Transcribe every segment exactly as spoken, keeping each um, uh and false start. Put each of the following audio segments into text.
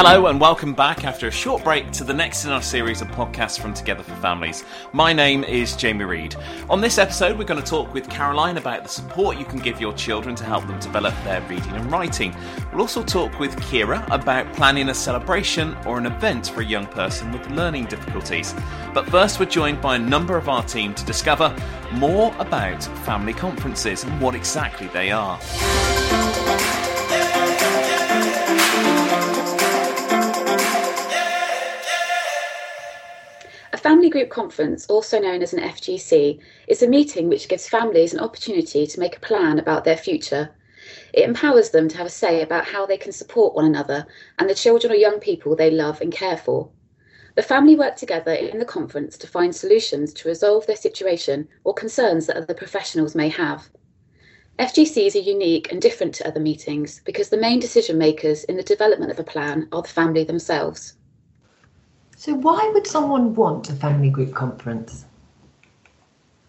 Hello and welcome back after a short break to the next in our series of podcasts from Together for Families. My name is Jamie Reed. On this episode we're going to talk with Caroline about the support you can give your children to help them develop their reading and writing. We'll also talk with Kyra about planning a celebration or an event for a young person with learning difficulties. But first we're joined by a number of our team to discover more about family conferences and what exactly they are. A family group conference, also known as an F G C, is a meeting which gives families an opportunity to make a plan about their future. It empowers them to have a say about how they can support one another and the children or young people they love and care for. The family work together in the conference to find solutions to resolve their situation or concerns that other professionals may have. F G Cs are unique and different to other meetings because the main decision makers in the development of a plan are the family themselves. So why would someone want a family group conference?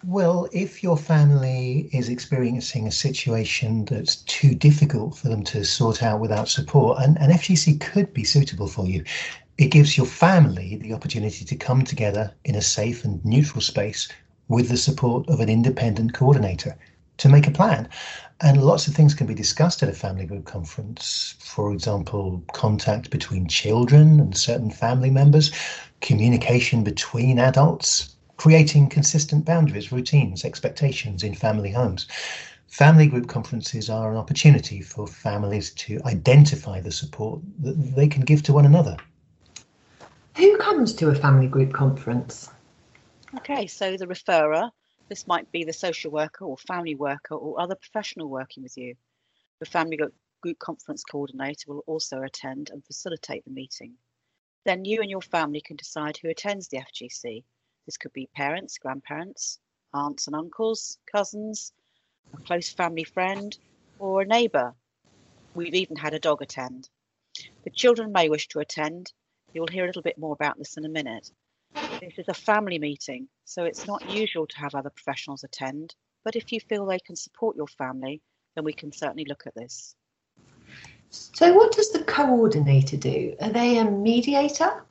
Well, if your family is experiencing a situation that's too difficult for them to sort out without support, an F G C could be suitable for you. It gives your family the opportunity to come together in a safe and neutral space with the support of an independent coordinator to make a plan. And lots of things can be discussed at a family group conference. For example, contact between children and certain family members, communication between adults, creating consistent boundaries, routines, expectations in family homes. Family group conferences are an opportunity for families to identify the support that they can give to one another. Who comes to a family group conference? Okay, so the referrer. This might be the social worker or family worker or other professional working with you. The family group conference coordinator will also attend and facilitate the meeting. Then you and your family can decide who attends the F G C. This could be parents, grandparents, aunts and uncles, cousins, a close family friend or a neighbour. We've even had a dog attend. The children may wish to attend. You'll hear a little bit more about this in a minute. This is a family meeting, so it's not usual to have other professionals attend, but if you feel they can support your family, then we can certainly look at this. So what does the coordinator do? Are they a mediator?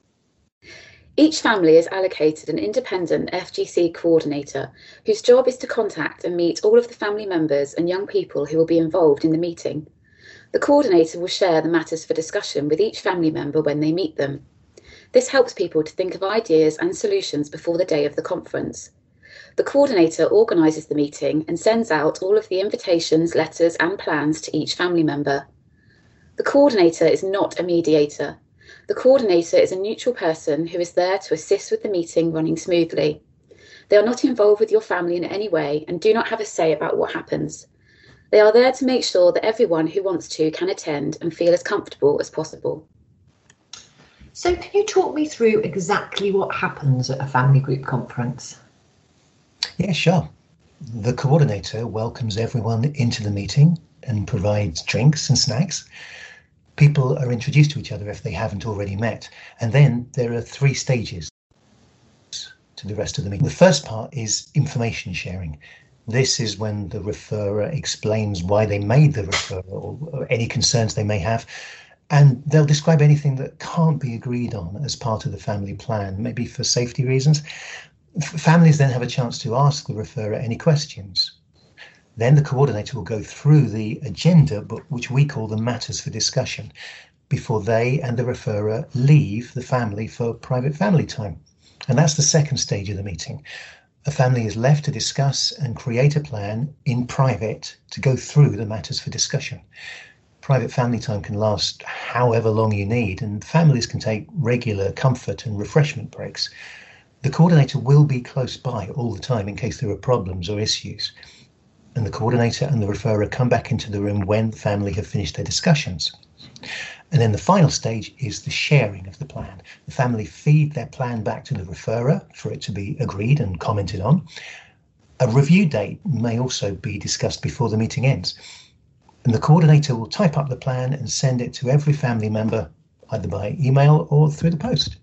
Each family is allocated an independent F G C coordinator, whose job is to contact and meet all of the family members and young people who will be involved in the meeting. The coordinator will share the matters for discussion with each family member when they meet them. This helps people to think of ideas and solutions before the day of the conference. The coordinator organises the meeting and sends out all of the invitations, letters and plans to each family member. The coordinator is not a mediator. The coordinator is a neutral person who is there to assist with the meeting running smoothly. They are not involved with your family in any way and do not have a say about what happens. They are there to make sure that everyone who wants to can attend and feel as comfortable as possible. So can you talk me through exactly what happens at a family group conference? Yeah, sure. The coordinator welcomes everyone into the meeting and provides drinks and snacks. People are introduced to each other if they haven't already met. And then there are three stages to the rest of the meeting. The first part is information sharing. This is when the referrer explains why they made the referral or any concerns they may have. And they'll describe anything that can't be agreed on as part of the family plan, maybe for safety reasons. F- families then have a chance to ask the referrer any questions. Then the coordinator will go through the agenda, but which we call the matters for discussion, before they and the referrer leave the family for private family time. And that's the second stage of the meeting. A family is left to discuss and create a plan in private to go through the matters for discussion. Private family time can last however long you need, and families can take regular comfort and refreshment breaks. The coordinator will be close by all the time in case there are problems or issues. And the coordinator and the referrer come back into the room when the family have finished their discussions. And then the final stage is the sharing of the plan. The family feed their plan back to the referrer for it to be agreed and commented on. A review date may also be discussed before the meeting ends. And the coordinator will type up the plan and send it to every family member, either by email or through the post.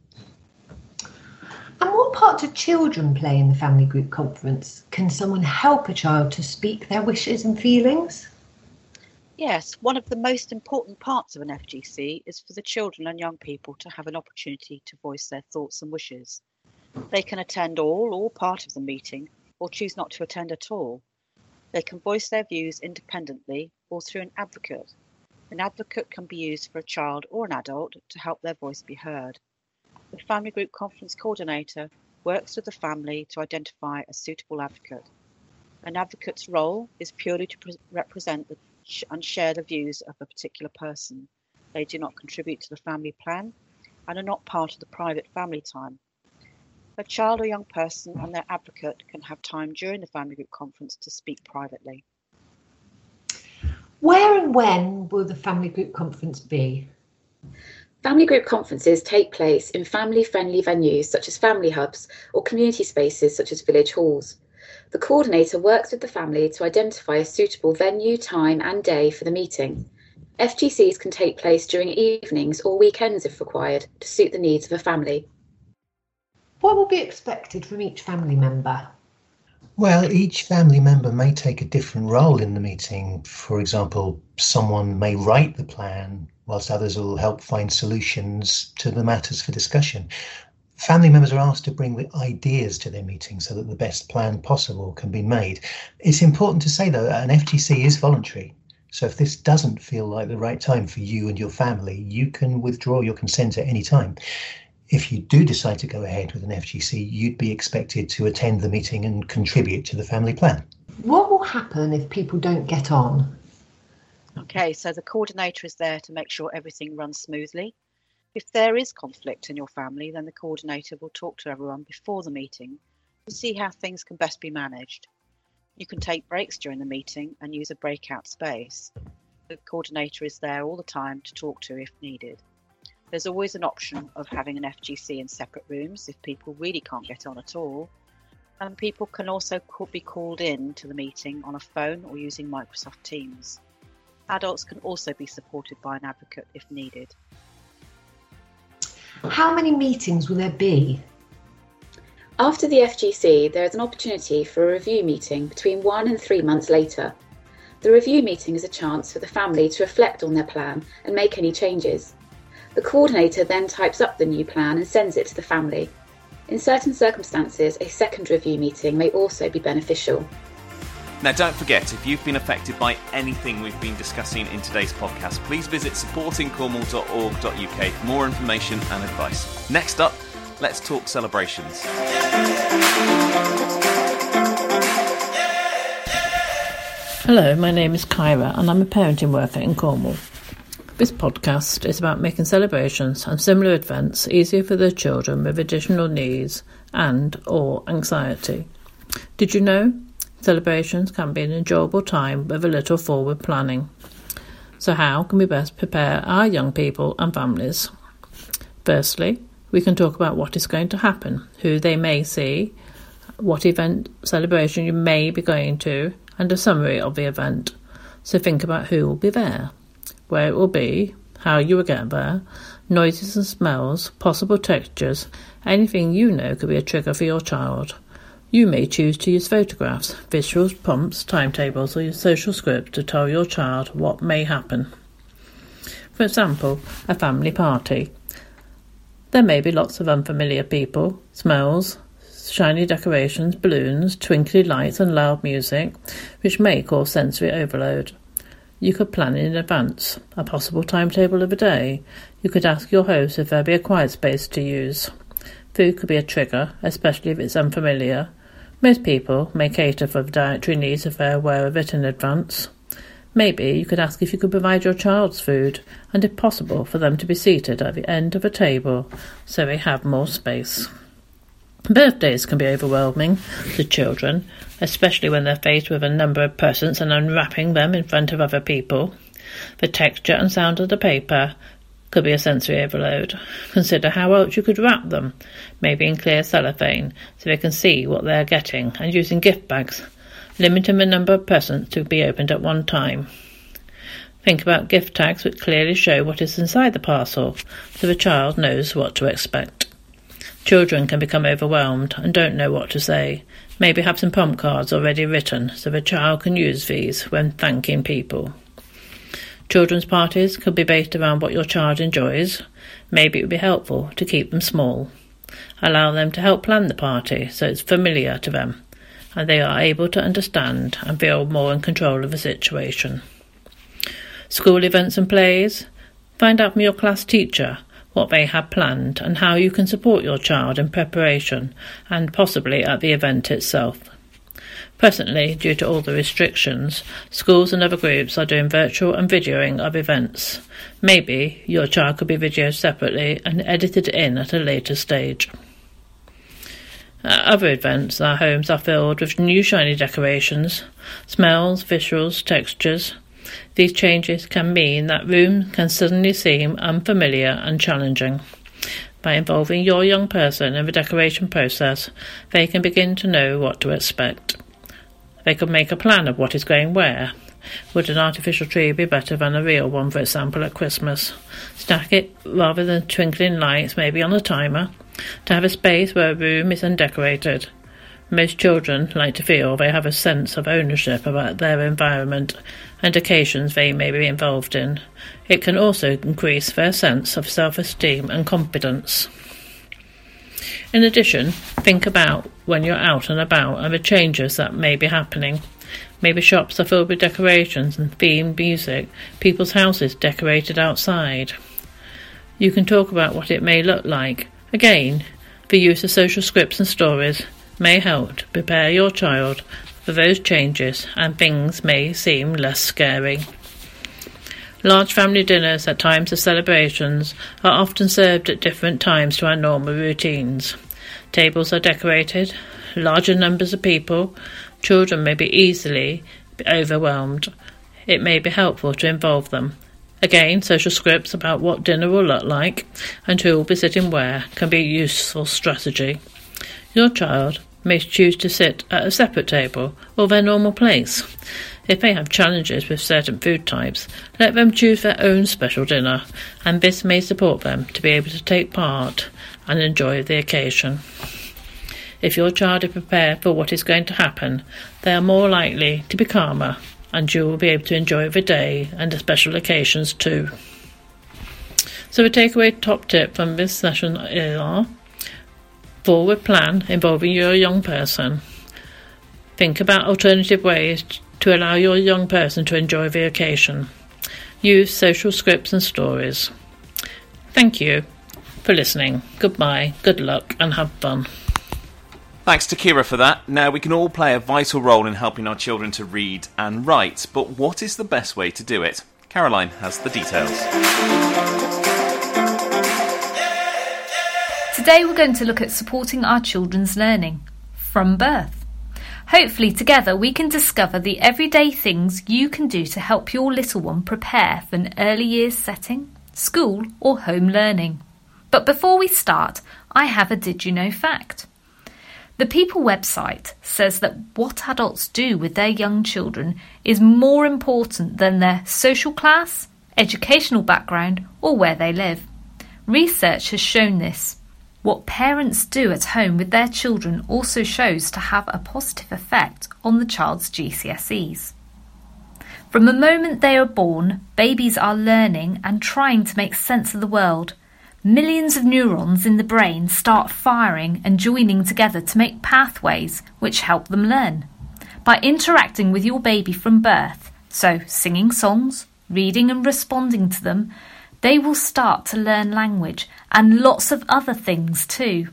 And what part do children play in the family group conference? Can someone help a child to speak their wishes and feelings? Yes, one of the most important parts of an F G C is for the children and young people to have an opportunity to voice their thoughts and wishes. They can attend all or part of the meeting or choose not to attend at all. They can voice their views independently or through an advocate. An advocate can be used for a child or an adult to help their voice be heard. The Family Group Conference Coordinator works with the family to identify a suitable advocate. An advocate's role is purely to pre- represent the sh- and share the views of a particular person. They do not contribute to the family plan and are not part of the private family time. A child or young person and their advocate can have time during the family group conference to speak privately. Where and when will the family group conference be? Family group conferences take place in family-friendly venues such as family hubs or community spaces such as village halls. The coordinator works with the family to identify a suitable venue, time and day for the meeting. F G Cs can take place during evenings or weekends if required to suit the needs of a family. What will be expected from each family member? Well, each family member may take a different role in the meeting. For example, someone may write the plan, whilst others will help find solutions to the matters for discussion. Family members are asked to bring the ideas to their meeting so that the best plan possible can be made. It's important to say, though, an F G C is voluntary. So if this doesn't feel like the right time for you and your family, you can withdraw your consent at any time. If you do decide to go ahead with an F G C, you'd be expected to attend the meeting and contribute to the family plan. What will happen if people don't get on? Okay, so the coordinator is there to make sure everything runs smoothly. If there is conflict in your family, then the coordinator will talk to everyone before the meeting to see how things can best be managed. You can take breaks during the meeting and use a breakout space. The coordinator is there all the time to talk to if needed. There's always an option of having an F G C in separate rooms if people really can't get on at all. And people can also be called in to the meeting on a phone or using Microsoft Teams. Adults can also be supported by an advocate if needed. How many meetings will there be? After the F G C, there is an opportunity for a review meeting between one and three months later. The review meeting is a chance for the family to reflect on their plan and make any changes. The coordinator then types up the new plan and sends it to the family. In certain circumstances, a second review meeting may also be beneficial. Now, don't forget, if you've been affected by anything we've been discussing in today's podcast, please visit supporting cornwall dot org dot U K for more information and advice. Next up, let's talk celebrations. Hello, my name is Kyra and I'm a parenting worker in Cornwall. This podcast is about making celebrations and similar events easier for the children with additional needs and or anxiety. Did you know? Celebrations can be an enjoyable time with a little forward planning. So how can we best prepare our young people and families? Firstly, we can talk about what is going to happen, who they may see, what event celebration you may be going to, and a summary of the event. So think about who will be there, where it will be, how you will get there, noises and smells, possible textures, anything you know could be a trigger for your child. You may choose to use photographs, visuals, prompts, timetables or your social script to tell your child what may happen. For example, a family party. There may be lots of unfamiliar people, smells, shiny decorations, balloons, twinkly lights and loud music, which may cause sensory overload. You could plan in advance, a possible timetable of a day. You could ask your host if there be a quiet space to use. Food could be a trigger, especially if it's unfamiliar. Most people may cater for dietary needs if they're aware of it in advance. Maybe you could ask if you could provide your child's food and, if possible, for them to be seated at the end of a table so they have more space. Birthdays can be overwhelming to children, especially when they're faced with a number of presents and unwrapping them in front of other people. The texture and sound of the paper could be a sensory overload. Consider how else you could wrap them, maybe in clear cellophane, so they can see what they are getting, and using gift bags, limiting the number of presents to be opened at one time. Think about gift tags which clearly show what is inside the parcel, so the child knows what to expect. Children can become overwhelmed and don't know what to say. Maybe have some prompt cards already written, so the child can use these when thanking people. Children's parties could be based around what your child enjoys. Maybe it would be helpful to keep them small. Allow them to help plan the party so it's familiar to them and they are able to understand and feel more in control of the situation. School events and plays. Find out from your class teacher what they have planned and how you can support your child in preparation and possibly at the event itself. Presently, due to all the restrictions, schools and other groups are doing virtual and videoing of events. Maybe your child could be videoed separately and edited in at a later stage. At other events, our homes are filled with new shiny decorations, smells, visuals, textures. These changes can mean that room can suddenly seem unfamiliar and challenging. By involving your young person in the decoration process, they can begin to know what to expect. They could make a plan of what is going where. Would an artificial tree be better than a real one, for example, at Christmas? Stack it rather than twinkling lights, maybe on a timer, to have a space where a room is undecorated. Most children like to feel they have a sense of ownership about their environment and occasions they may be involved in. It can also increase their sense of self-esteem and confidence. In addition, think about when you're out and about and the changes that may be happening. Maybe shops are filled with decorations and themed music, people's houses decorated outside. You can talk about what it may look like. Again, the use of social scripts and stories may help to prepare your child for those changes and things may seem less scary. Large family dinners at times of celebrations are often served at different times to our normal routines. Tables are decorated, larger numbers of people, children may be easily overwhelmed. It may be helpful to involve them. Again, social scripts about what dinner will look like and who will be sitting where can be a useful strategy. Your child may choose to sit at a separate table or their normal place. If they have challenges with certain food types, let them choose their own special dinner, and this may support them to be able to take part and enjoy the occasion. If your child is prepared for what is going to happen, they are more likely to be calmer, and you will be able to enjoy the day and the special occasions too. So the takeaway top tip from this session are: forward plan involving your young person. Think about alternative ways to allow your young person to enjoy the occasion. Use social scripts and stories. Thank you for listening. Goodbye, good luck, and have fun. Thanks to Kyra for that. Now, we can all play a vital role in helping our children to read and write, but what is the best way to do it? Caroline has the details. Today we're going to look at supporting our children's learning from birth. Hopefully together we can discover the everyday things you can do to help your little one prepare for an early years setting, school or home learning. But before we start, I have a did you know fact. The People website says that what adults do with their young children is more important than their social class, educational background or where they live. Research has shown this. What parents do at home with their children also shows to have a positive effect on the child's G C S Es. From the moment they are born, babies are learning and trying to make sense of the world. Millions of neurons in the brain start firing and joining together to make pathways which help them learn. By interacting with your baby from birth, so singing songs, reading and responding to them, they will start to learn language and lots of other things too.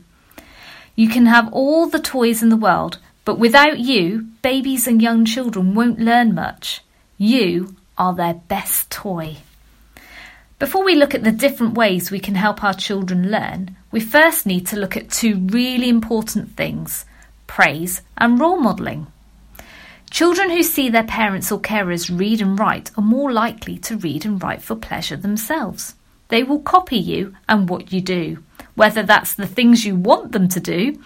You can have all the toys in the world, but without you, babies and young children won't learn much. You are their best toy. Before we look at the different ways we can help our children learn, we first need to look at two really important things: praise and role modelling. Children who see their parents or carers read and write are more likely to read and write for pleasure themselves. They will copy you and what you do, whether that's the things you want them to do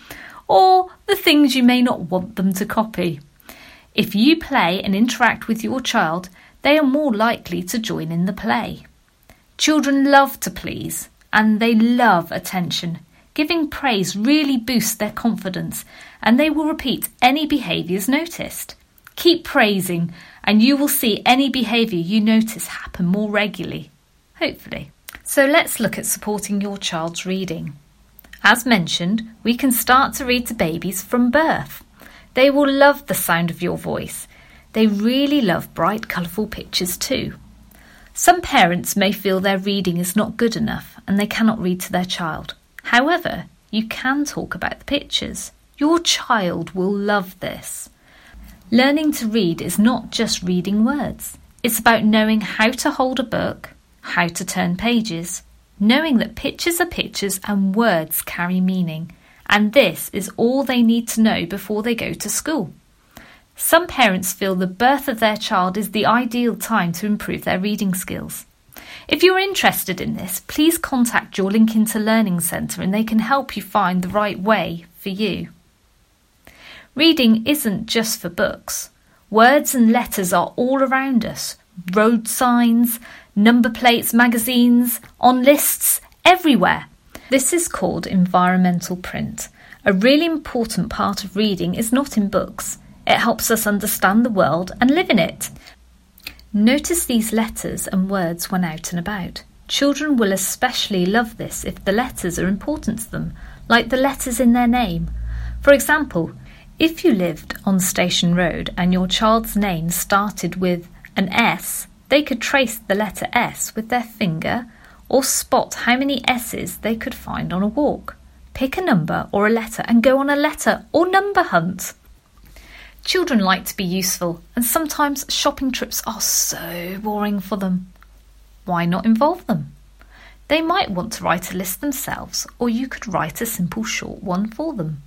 or the things you may not want them to copy. If you play and interact with your child, they are more likely to join in the play. Children love to please and they love attention. Giving praise really boosts their confidence and they will repeat any behaviours noticed. Keep praising and you will see any behaviour you notice happen more regularly, hopefully. So let's look at supporting your child's reading. As mentioned, we can start to read to babies from birth. They will love the sound of your voice. They really love bright, colourful pictures too. Some parents may feel their reading is not good enough and they cannot read to their child. However, you can talk about the pictures. Your child will love this. Learning to read is not just reading words. It's about knowing how to hold a book, how to turn pages, knowing that pictures are pictures and words carry meaning. And this is all they need to know before they go to school. Some parents feel the birth of their child is the ideal time to improve their reading skills. If you're interested in this, please contact your Link into Learning Centre and they can help you find the right way for you. Reading isn't just for books. Words and letters are all around us. Road signs, number plates, magazines, on lists, everywhere. This is called environmental print. A really important part of reading is not in books. It helps us understand the world and live in it. Notice these letters and words when out and about. Children will especially love this if the letters are important to them, like the letters in their name. For example, if you lived on Station Road and your child's name started with an S, they could trace the letter S with their finger or spot how many S's they could find on a walk. Pick a number or a letter and go on a letter or number hunt. Children like to be useful, and sometimes shopping trips are so boring for them. Why not involve them? They might want to write a list themselves, or you could write a simple short one for them.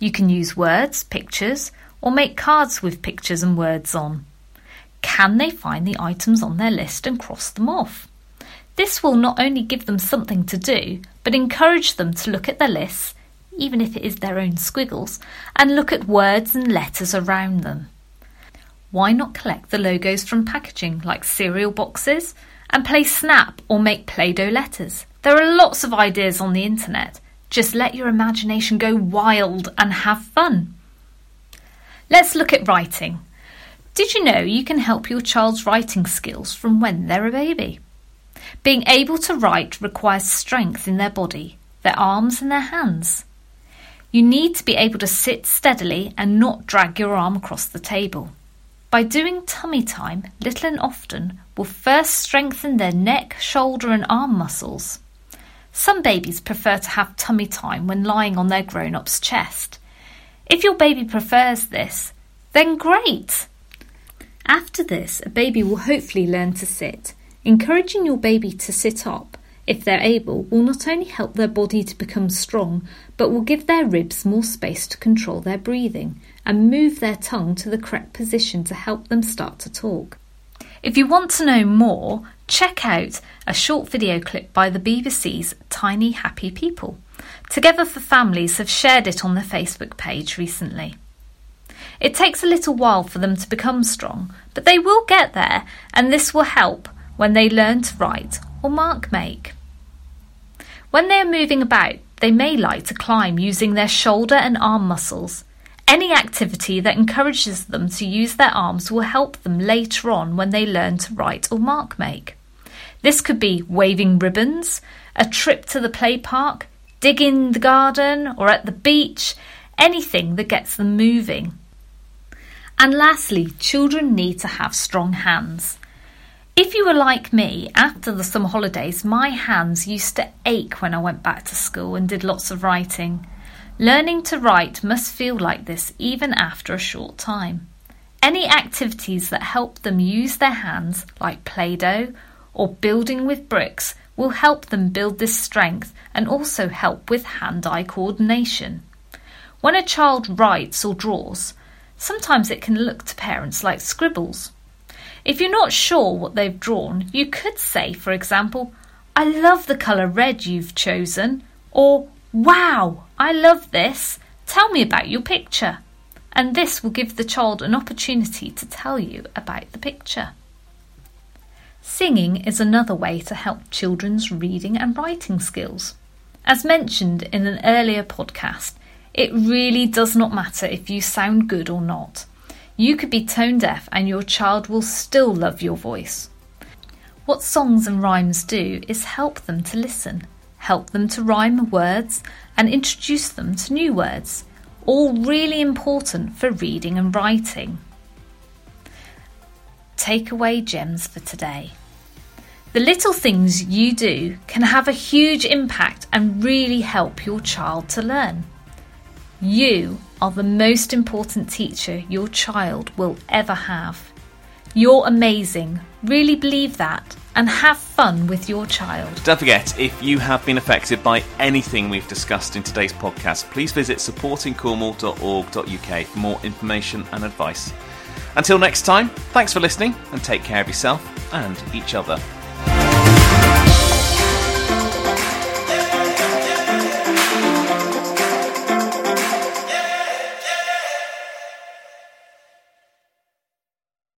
You can use words, pictures, or make cards with pictures and words on. Can they find the items on their list and cross them off? This will not only give them something to do, but encourage them to look at their lists, even if it is their own squiggles, and look at words and letters around them. Why not collect the logos from packaging, like cereal boxes, and play snap or make Play-Doh letters? There are lots of ideas on the internet. Just let your imagination go wild and have fun. Let's look at writing. Did you know you can help your child's writing skills from when they're a baby? Being able to write requires strength in their body, their arms and their hands. You need to be able to sit steadily and not drag your arm across the table. By doing tummy time, little and often, will first strengthen their neck, shoulder and arm muscles. Some babies prefer to have tummy time when lying on their grown-up's chest. If your baby prefers this, then great! After this, a baby will hopefully learn to sit. Encouraging your baby to sit up, if they're able, will not only help their body to become strong, but will give their ribs more space to control their breathing and move their tongue to the correct position to help them start to talk. If you want to know more, check out a short video clip by the B B C's Tiny Happy People. Together for Families have shared it on their Facebook page recently. It takes a little while for them to become strong, but they will get there, and this will help when they learn to write or mark make. When they are moving about, they may like to climb using their shoulder and arm muscles. Any activity that encourages them to use their arms will help them later on when they learn to write or mark make. This could be waving ribbons, a trip to the play park, digging in the garden or at the beach, anything that gets them moving. And lastly, children need to have strong hands. If you were like me, after the summer holidays, my hands used to ache when I went back to school and did lots of writing. Learning to write must feel like this even after a short time. Any activities that help them use their hands, like Play-Doh or building with bricks, will help them build this strength and also help with hand-eye coordination. When a child writes or draws, sometimes it can look to parents like scribbles. If you're not sure what they've drawn, you could say, for example, "I love the colour red you've chosen," or "Wow, I love this. Tell me about your picture." And this will give the child an opportunity to tell you about the picture. Singing is another way to help children's reading and writing skills. As mentioned in an earlier podcast, it really does not matter if you sound good or not. You could be tone deaf and your child will still love your voice. What songs and rhymes do is help them to listen, help them to rhyme words and introduce them to new words, all really important for reading and writing. Takeaway gems for today. The little things you do can have a huge impact and really help your child to learn. You are the most important teacher your child will ever have. You're amazing. Really believe that and have fun with your child. Don't forget, if you have been affected by anything we've discussed in today's podcast, please visit supporting cornwall dot org dot U K for more information and advice. Until next time, thanks for listening and take care of yourself and each other.